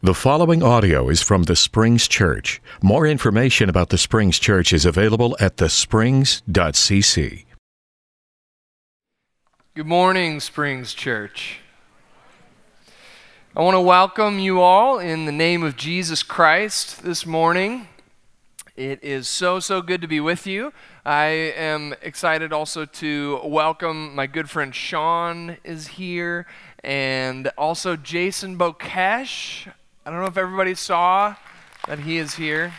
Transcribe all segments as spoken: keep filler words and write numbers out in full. The following audio is from The Springs Church. More information about The Springs Church is available at the springs dot c c. Good morning, Springs Church. I want to welcome you all in the name of Jesus Christ this morning. It is so, so good to be with you. I am excited also to welcome my good friend Sean is here, and also Jason Bocasch. I don't know if everybody saw that he is here.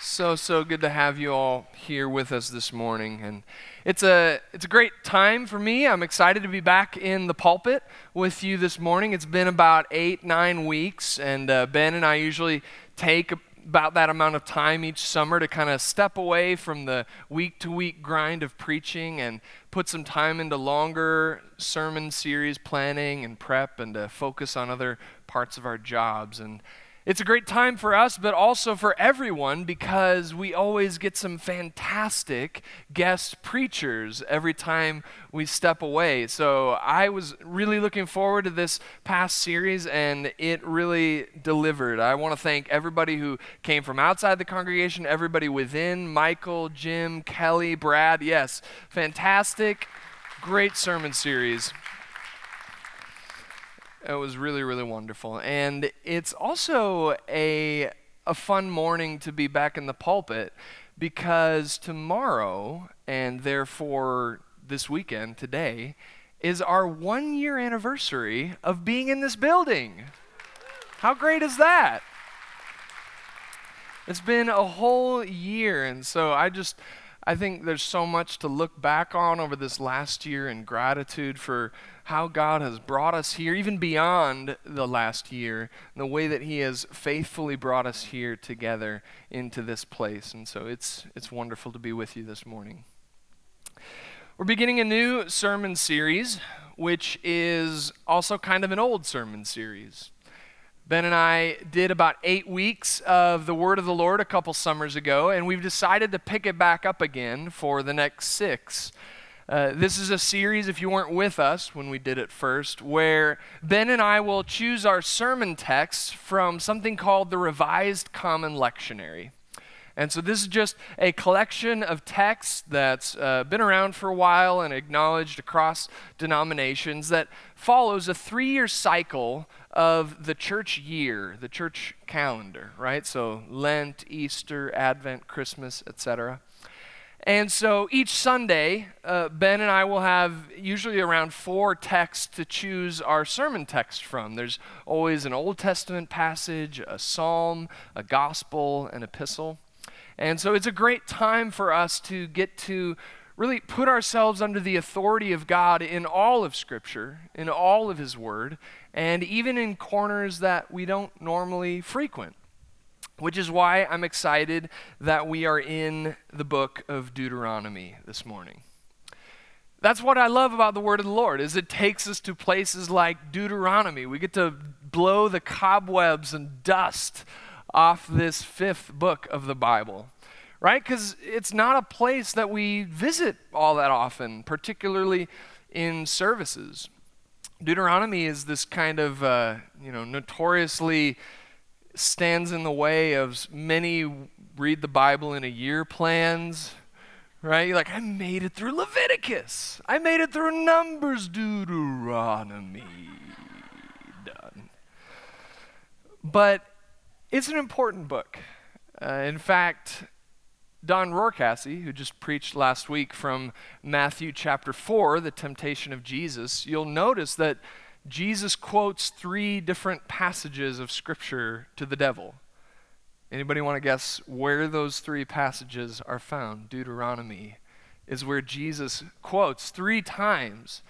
So, so good to have you all here with us this morning. And it's a it's a great time for me. I'm excited to be back in the pulpit with you this morning. It's been about eight, nine weeks, and uh, Ben and I usually take about that amount of time each summer to kind of step away from the week-to-week grind of preaching and put some time into longer sermon series planning and prep and to focus on other parts of our jobs. And it's a great time for us, but also for everyone, because we always get some fantastic guest preachers every time we step away. So I was really looking forward to this past series, and it really delivered. I want to thank everybody who came from outside the congregation, everybody within, Michael, Jim, Kelly, Brad. Yes, fantastic, great sermon series. It was really, really wonderful. And it's also a a fun morning to be back in the pulpit, because tomorrow, and therefore this weekend, today, is our one-year anniversary of being in this building. How great is that? It's been a whole year, and so I just... I think there's so much to look back on over this last year in gratitude for how God has brought us here, even beyond the last year, and the way that He has faithfully brought us here together into this place. And so it's it's wonderful to be with you this morning. We're beginning a new sermon series, which is also kind of an old sermon series. Ben and I did about eight weeks of The Word of the Lord a couple summers ago, and we've decided to pick it back up again for the next six. Uh, this is a series, if you weren't with us when we did it first, where Ben and I will choose our sermon texts from something called the Revised Common Lectionary. And so this is just a collection of texts that's uh, been around for a while and acknowledged across denominations that follows a three-year cycle of the church year, the church calendar, right? So Lent, Easter, Advent, Christmas, et cetera. And so each Sunday, uh, Ben and I will have usually around four texts to choose our sermon text from. There's always an Old Testament passage, a psalm, a gospel, an epistle. And so it's a great time for us to get to really put ourselves under the authority of God in all of Scripture, in all of His Word, and even in corners that we don't normally frequent, which is why I'm excited that we are in the book of Deuteronomy this morning. That's what I love about the Word of the Lord, is it takes us to places like Deuteronomy. We get to blow the cobwebs and dust off this fifth book of the Bible, right? Because it's not a place that we visit all that often, particularly in services. Deuteronomy is this kind of, uh, you know, notoriously stands in the way of many read the Bible in a year plans, right? You're like, I made it through Leviticus. I made it through Numbers. Deuteronomy. Done. But it's an important book. Uh, in fact, Don Rorkassy, who just preached last week from Matthew chapter four, the temptation of Jesus, you'll notice that Jesus quotes three different passages of Scripture to the devil. Anybody want to guess where those three passages are found? Deuteronomy is where Jesus quotes three times.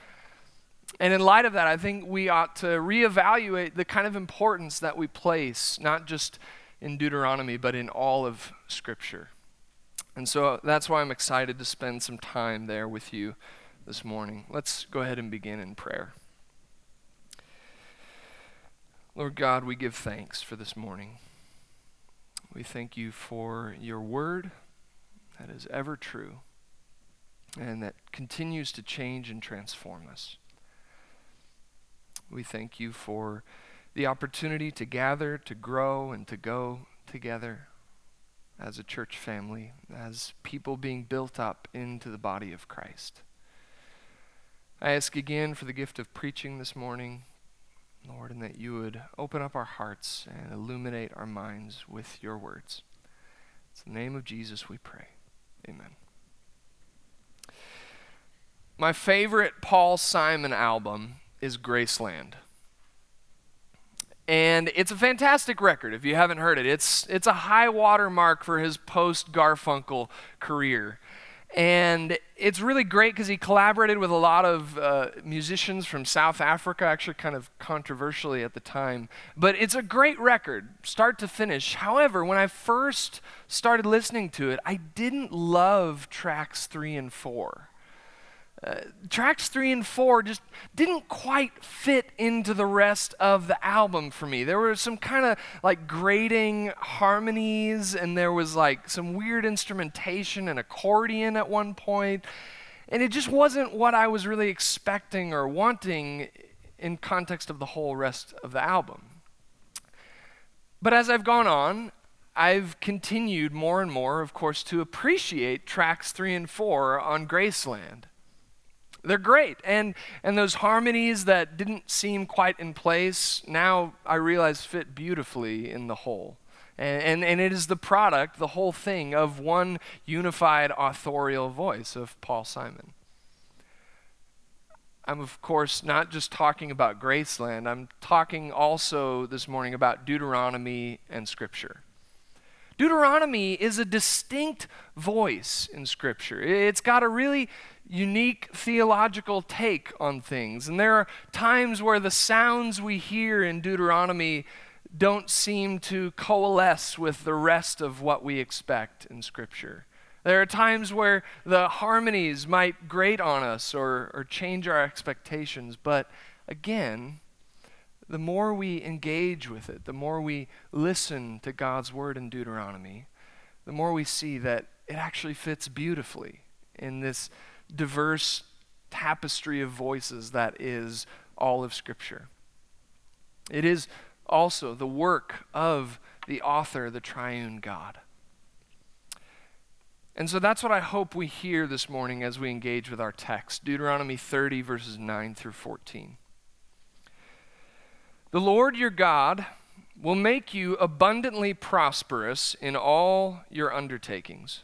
And in light of that, I think we ought to reevaluate the kind of importance that we place, not just in Deuteronomy, but in all of Scripture. And so that's why I'm excited to spend some time there with you this morning. Let's go ahead and begin in prayer. Lord God, we give thanks for this morning. We thank you for your word that is ever true and that continues to change and transform us. We thank you for the opportunity to gather, to grow, and to go together as a church family, as people being built up into the body of Christ. I ask again for the gift of preaching this morning, Lord, and that you would open up our hearts and illuminate our minds with your words. It's in the name of Jesus we pray. Amen. My favorite Paul Simon album is Graceland. And it's a fantastic record if you haven't heard it. It's it's a high water mark for his post-Garfunkel career. And it's really great because he collaborated with a lot of uh, musicians from South Africa, actually kind of controversially at the time. But it's a great record, start to finish. However, when I first started listening to it, I didn't love tracks three and four. Uh, tracks three and four just didn't quite fit into the rest of the album for me. There were some kind of like grating harmonies, and there was like some weird instrumentation and accordion at one point, and it just wasn't what I was really expecting or wanting in context of the whole rest of the album. But as I've gone on, I've continued more and more, of course, to appreciate tracks three and four on Graceland. They're great, and and those harmonies that didn't seem quite in place, now I realize fit beautifully in the whole. And, and and it is the product, the whole thing, of one unified authorial voice of Paul Simon. I'm, of course, not just talking about Graceland. I'm talking also this morning about Deuteronomy and Scripture. Deuteronomy is a distinct voice in Scripture. It's got a really unique theological take on things. And there are times where the sounds we hear in Deuteronomy don't seem to coalesce with the rest of what we expect in Scripture. There are times where the harmonies might grate on us or, or change our expectations. But again, the more we engage with it, the more we listen to God's word in Deuteronomy, the more we see that it actually fits beautifully in this diverse tapestry of voices that is all of Scripture. It is also the work of the author, the triune God. And so that's what I hope we hear this morning as we engage with our text, Deuteronomy thirty, verses nine through fourteen. The Lord your God will make you abundantly prosperous in all your undertakings,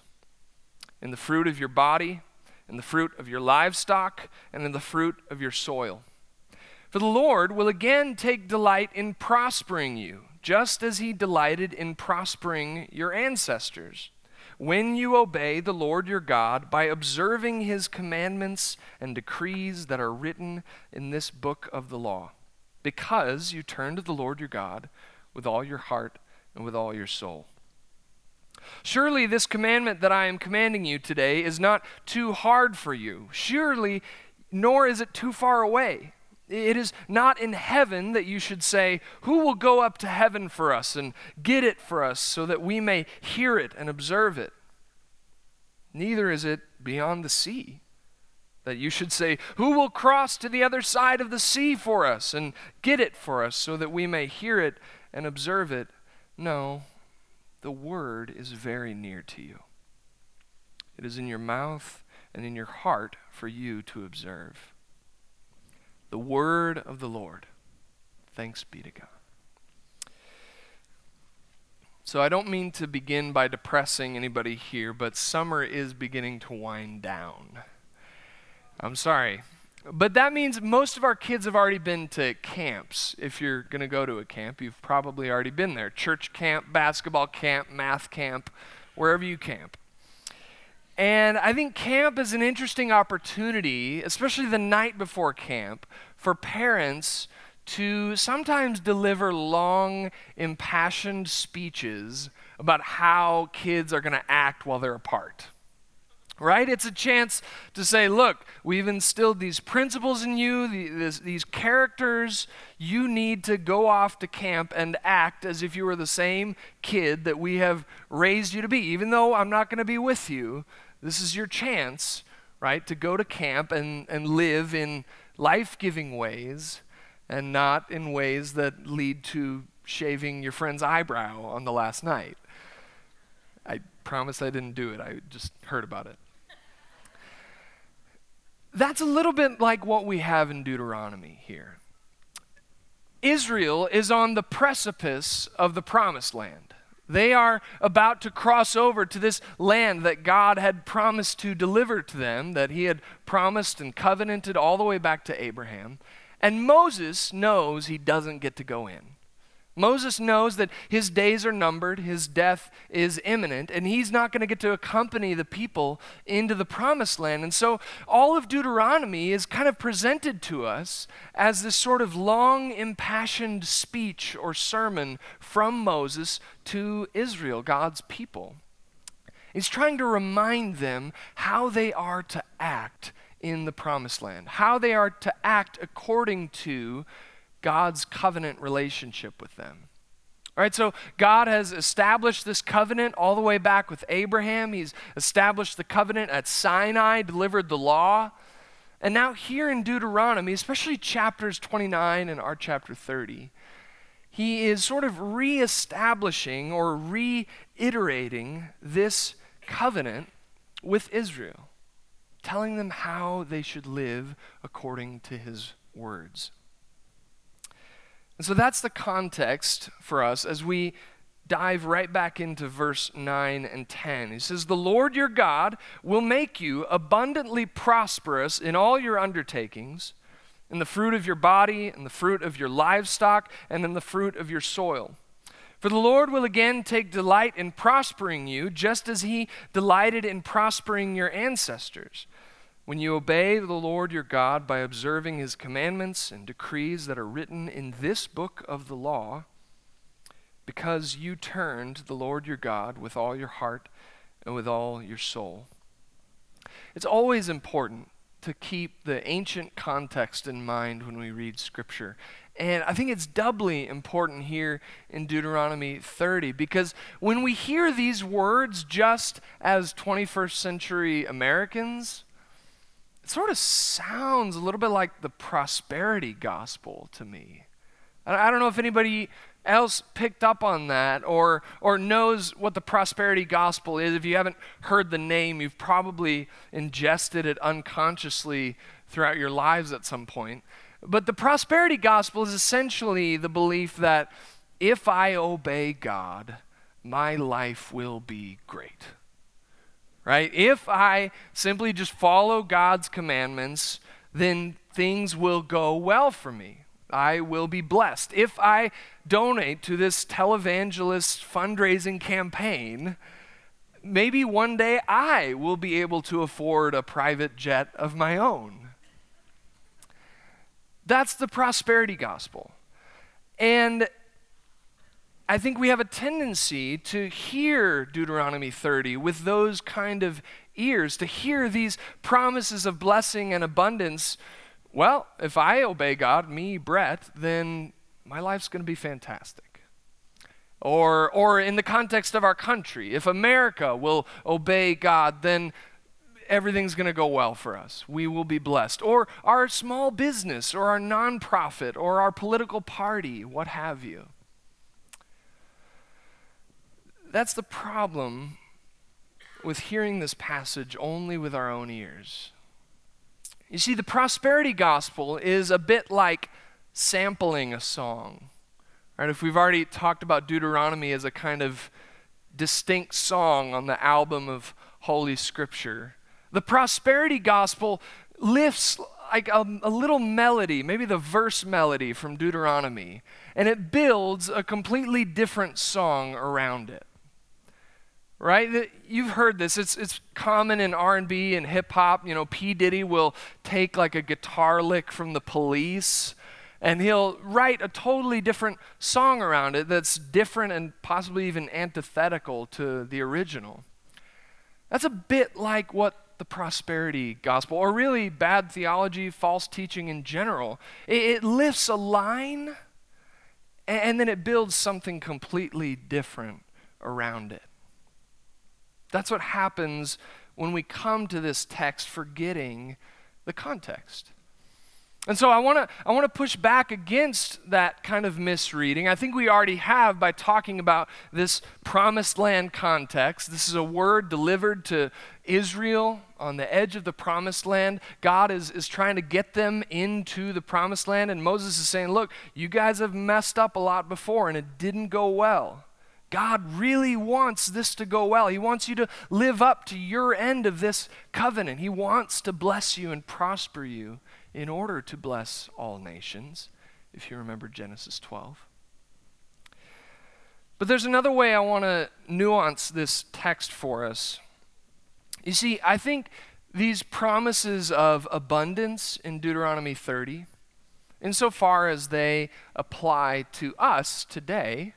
in the fruit of your body, in the fruit of your livestock, and in the fruit of your soil. For the Lord will again take delight in prospering you, just as he delighted in prospering your ancestors, when you obey the Lord your God by observing his commandments and decrees that are written in this book of the law, because you turn to the Lord your God with all your heart and with all your soul. Surely this commandment that I am commanding you today is not too hard for you. Surely, nor is it too far away. It is not in heaven that you should say, "Who will go up to heaven for us and get it for us so that we may hear it and observe it?" Neither is it beyond the sea that you should say, "Who will cross to the other side of the sea for us and get it for us so that we may hear it and observe it?" No, the word is very near to you. It is in your mouth and in your heart for you to observe. The word of the Lord. Thanks be to God. So I don't mean to begin by depressing anybody here, but summer is beginning to wind down. I'm sorry. But that means most of our kids have already been to camps. If you're going to go to a camp, you've probably already been there. Church camp, basketball camp, math camp, wherever you camp. And I think camp is an interesting opportunity, especially the night before camp, for parents to sometimes deliver long, impassioned speeches about how kids are going to act while they're apart. Right? It's a chance to say, look, we've instilled these principles in you, the, this, these characters. You need to go off to camp and act as if you were the same kid that we have raised you to be. Even though I'm not going to be with you, this is your chance, right, to go to camp and, and live in life-giving ways and not in ways that lead to shaving your friend's eyebrow on the last night. I promise I didn't do it. I just heard about it. That's a little bit like what we have in Deuteronomy here. Israel is on the precipice of the Promised Land. They are about to cross over to this land that God had promised to deliver to them, that he had promised and covenanted all the way back to Abraham. And Moses knows he doesn't get to go in. Moses knows that his days are numbered, his death is imminent, and he's not going to get to accompany the people into the Promised Land. And so all of Deuteronomy is kind of presented to us as this sort of long, impassioned speech or sermon from Moses to Israel, God's people. He's trying to remind them how they are to act in the Promised Land, how they are to act according to God's covenant relationship with them. All right, so God has established this covenant all the way back with Abraham. He's established the covenant at Sinai, delivered the law. And now here in Deuteronomy, especially chapters twenty-nine and our chapter thirty, he is sort of reestablishing or reiterating this covenant with Israel, telling them how they should live according to his words. And so that's the context for us as we dive right back into verse nine and ten. He says, "The Lord your God will make you abundantly prosperous in all your undertakings, in the fruit of your body, in the fruit of your livestock, and in the fruit of your soil. For the Lord will again take delight in prospering you, just as he delighted in prospering your ancestors. When you obey the Lord your God by observing his commandments and decrees that are written in this book of the law, because you turn to the Lord your God with all your heart and with all your soul." It's always important to keep the ancient context in mind when we read Scripture. And I think it's doubly important here in Deuteronomy thirty, because when we hear these words just as twenty-first century Americans, it sort of sounds a little bit like the prosperity gospel to me. I don't know if anybody else picked up on that or or knows what the prosperity gospel is. If you haven't heard the name, you've probably ingested it unconsciously throughout your lives at some point. But the prosperity gospel is essentially the belief that if I obey God, my life will be great. Right? If I simply just follow God's commandments, then things will go well for me. I will be blessed. If I donate to this televangelist fundraising campaign, maybe one day I will be able to afford a private jet of my own. That's the prosperity gospel. And I think we have a tendency to hear Deuteronomy thirty with those kind of ears, to hear these promises of blessing and abundance. Well, if I obey God, me, Brett, then my life's going to be fantastic. Or, or in the context of our country, if America will obey God, then everything's going to go well for us. We will be blessed. Or our small business, or our nonprofit, or our political party, what have you. That's the problem with hearing this passage only with our own ears. You see, the prosperity gospel is a bit like sampling a song. Right? If we've already talked about Deuteronomy as a kind of distinct song on the album of Holy Scripture, the prosperity gospel lifts like a, a little melody, maybe the verse melody from Deuteronomy, and it builds a completely different song around it. Right? You've heard this. It's it's common in R and B and hip hop. You know, P. Diddy will take like a guitar lick from The Police, and he'll write a totally different song around it that's different and possibly even antithetical to the original. That's a bit like what the prosperity gospel, or really bad theology, false teaching in general. It, it lifts a line, and, and then it builds something completely different around it. That's what happens when we come to this text forgetting the context. And so I want to I want to push back against that kind of misreading. I think we already have by talking about this promised land context. This is a word delivered to Israel on the edge of the promised land. God is, is trying to get them into the promised land, and Moses is saying, look, you guys have messed up a lot before, and it didn't go well. God really wants this to go well. He wants you to live up to your end of this covenant. He wants to bless you and prosper you in order to bless all nations, if you remember Genesis twelve. But there's another way I want to nuance this text for us. You see, I think these promises of abundance in Deuteronomy thirty, insofar as they apply to us today,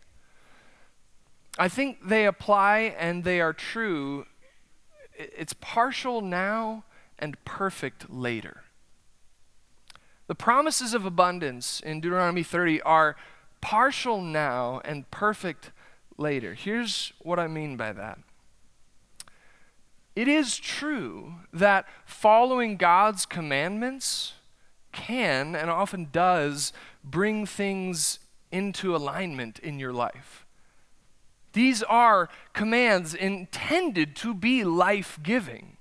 I think they apply and they are true. It's partial now and perfect later. The promises of abundance in Deuteronomy thirty are partial now and perfect later. Here's what I mean by that. It is true that following God's commandments can and often does bring things into alignment in your life. These are commands intended to be life-giving.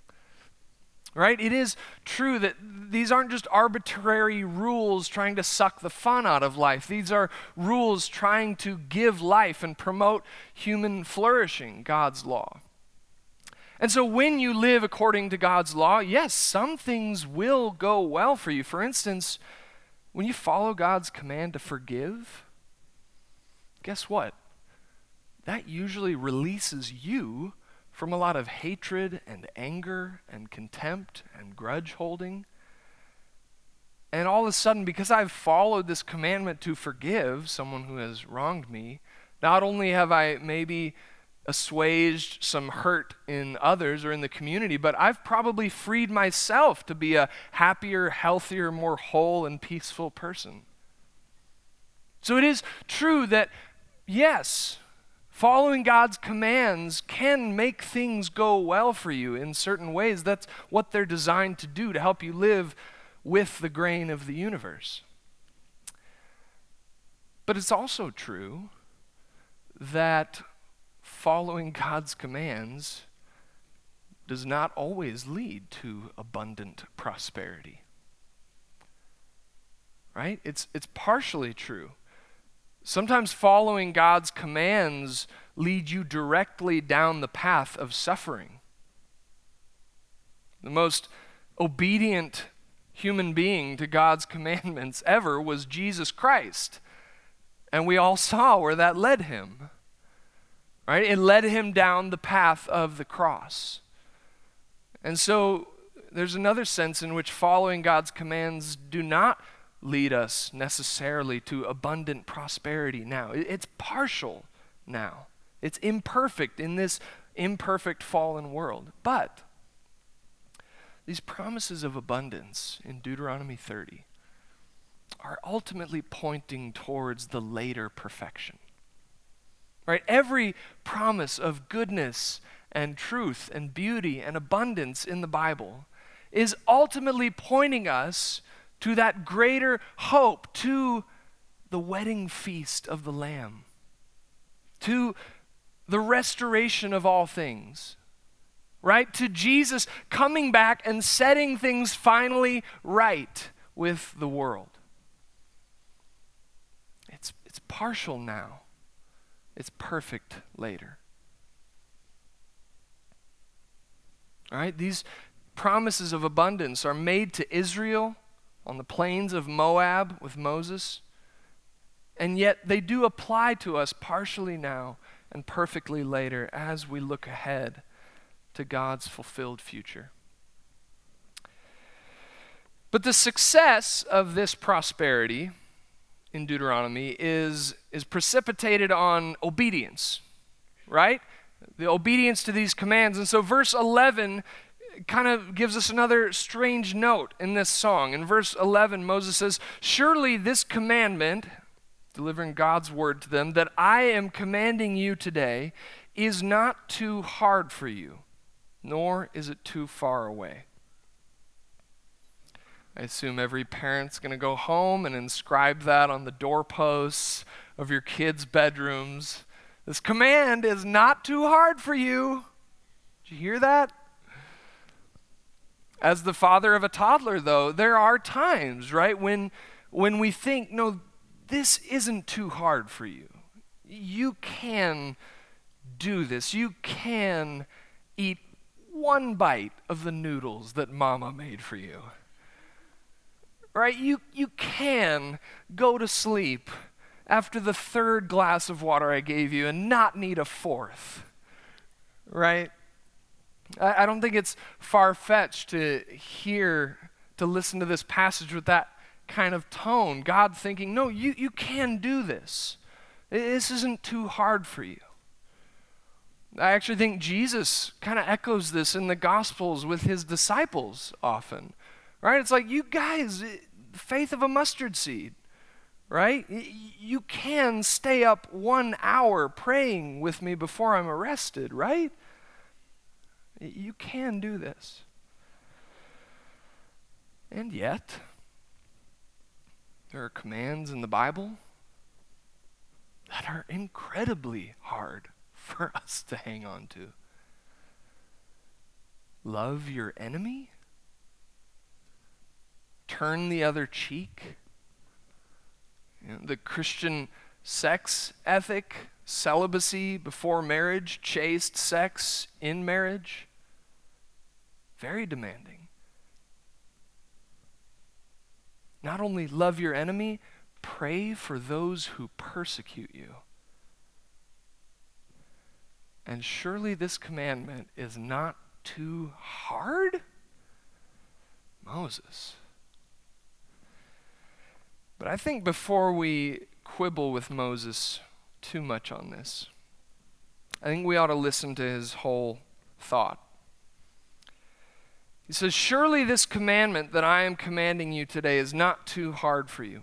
Right? It is true that these aren't just arbitrary rules trying to suck the fun out of life. These are rules trying to give life and promote human flourishing, God's law. And so when you live according to God's law, yes, some things will go well for you. For instance, when you follow God's command to forgive, guess what? That usually releases you from a lot of hatred and anger and contempt and grudge holding. And all of a sudden, because I've followed this commandment to forgive someone who has wronged me, not only have I maybe assuaged some hurt in others or in the community, but I've probably freed myself to be a happier, healthier, more whole and peaceful person. So it is true that, yes, following God's commands can make things go well for you in certain ways. That's what they're designed to do, to help you live with the grain of the universe. But it's also true that following God's commands does not always lead to abundant prosperity. Right? It's, it's partially true. Sometimes following God's commands lead you directly down the path of suffering. The most obedient human being to God's commandments ever was Jesus Christ. And we all saw where that led him. Right? It led him down the path of the cross. And so there's another sense in which following God's commands do not lead us necessarily to abundant prosperity now. It's partial now. It's imperfect in this imperfect fallen world. But these promises of abundance in Deuteronomy thirty are ultimately pointing towards the later perfection. Right? Every promise of goodness and truth and beauty and abundance in the Bible is ultimately pointing us to that greater hope, to the wedding feast of the Lamb, to the restoration of all things, right? To Jesus coming back and setting things finally right with the world. It's, it's partial now. It's perfect later. All right, these promises of abundance are made to Israel on the plains of Moab with Moses, and yet they do apply to us partially now and perfectly later as we look ahead to God's fulfilled future. But the success of this prosperity in Deuteronomy is, is precipitated on obedience, right? The obedience to these commands. And so verse eleven kind of gives us another strange note in this song. In verse eleven, Moses says, "Surely this commandment," delivering God's word to them, "that I am commanding you today is not too hard for you, nor is it too far away." I assume every parent's going to go home and inscribe that on the doorposts of your kids' bedrooms. This command is not too hard for you. Did you hear that? As the father of a toddler, though, there are times, right, when, when we think, no, this isn't too hard for you. You can do this. You can eat one bite of the noodles that Mama made for you. Right? You, you can go to sleep after the third glass of water I gave you and not need a fourth. Right? I, I don't think it's far-fetched to hear, to listen to this passage with that kind of tone. God thinking, no, you, you can do this. This isn't too hard for you. I actually think Jesus kind of echoes this in the Gospels with his disciples often. Right? It's like, you guys, faith of a mustard seed, right? You can stay up one hour praying with me before I'm arrested, right? You can do this. And yet, there are commands in the Bible that are incredibly hard for us to hang on to. Love your enemy? Turn the other cheek. You know, the Christian sex ethic, celibacy before marriage, chaste sex in marriage, very demanding. Not only love your enemy, pray for those who persecute you. And surely this commandment is not too hard? Moses. But I think before we quibble with Moses too much on this, I think we ought to listen to his whole thought. He says, surely this commandment that I am commanding you today is not too hard for you,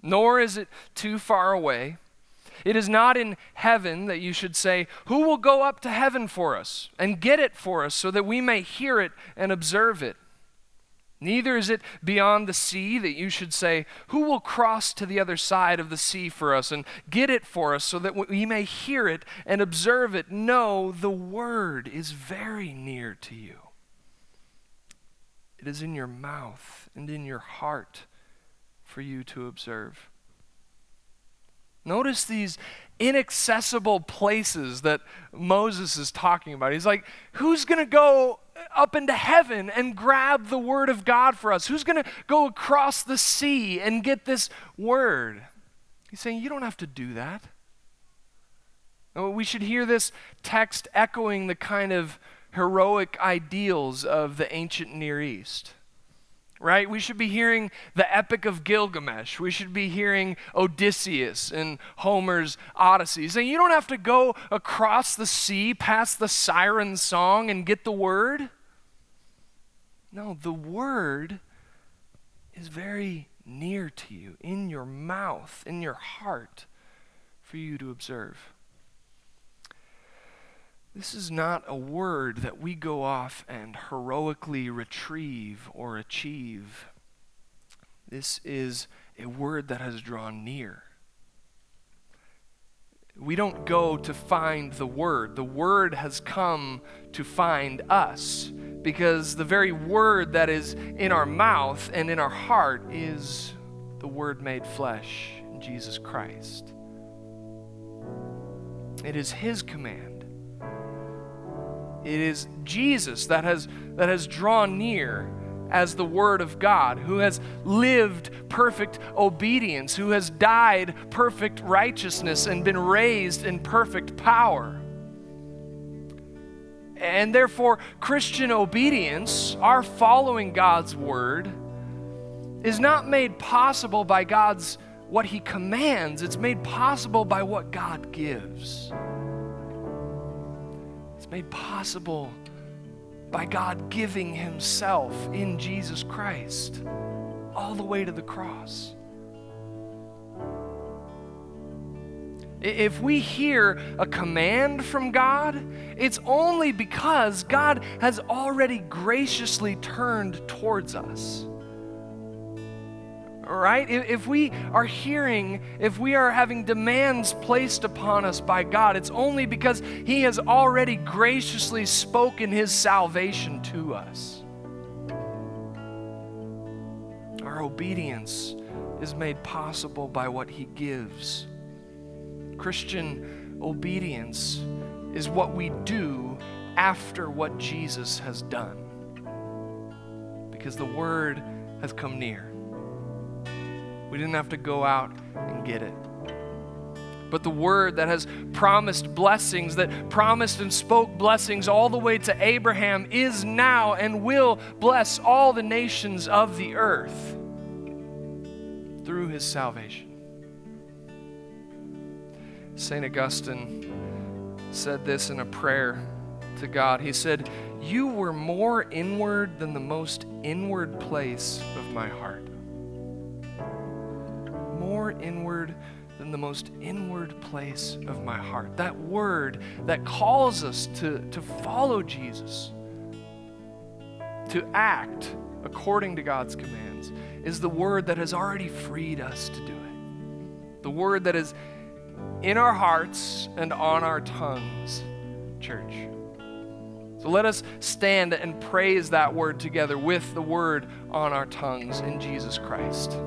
nor is it too far away. It is not in heaven that you should say, who will go up to heaven for us and get it for us so that we may hear it and observe it? Neither is it beyond the sea that you should say, who will cross to the other side of the sea for us and get it for us so that we may hear it and observe it? No, the word is very near to you. It is in your mouth and in your heart for you to observe. Notice these inaccessible places that Moses is talking about. He's like, who's going to go up into heaven and grab the word of God for us? Who's going to go across the sea and get this word? He's saying, you don't have to do that. We should hear this text echoing the kind of heroic ideals of the ancient Near East. Right? We should be hearing the Epic of Gilgamesh. We should be hearing Odysseus and Homer's Odyssey. He's saying, you don't have to go across the sea, past the siren song, and get the word. No, the word is very near to you, in your mouth, in your heart, for you to observe. This is not a word that we go off and heroically retrieve or achieve. This is a word that has drawn near. We don't go to find the word. The word has come to find us because the very word that is in our mouth and in our heart is the word made flesh, Jesus Christ. It is his command. It is Jesus that has, that has drawn near as the Word of God, who has lived perfect obedience, who has died perfect righteousness and been raised in perfect power. And therefore, Christian obedience, our following God's Word, is not made possible by God's, what He commands. It's made possible by what God gives. Made possible by God giving himself in Jesus Christ all the way to the cross. If we hear a command from God, it's only because God has already graciously turned towards us. right? If we are hearing, if we are having demands placed upon us by God, it's only because He has already graciously spoken His salvation to us. Our obedience is made possible by what He gives. Christian obedience is what we do after what Jesus has done, because the Word has come near. We didn't have to go out and get it. But the Word that has promised blessings, that promised and spoke blessings all the way to Abraham, is now and will bless all the nations of the earth through His salvation. Saint Augustine said this in a prayer to God. He said, "You were more inward than the most inward place of my heart." More inward than the most inward place of my heart. That word that calls us to, to follow Jesus, to act according to God's commands, is the word that has already freed us to do it. The word that is in our hearts and on our tongues, church. So let us stand and praise that word together with the word on our tongues in Jesus Christ.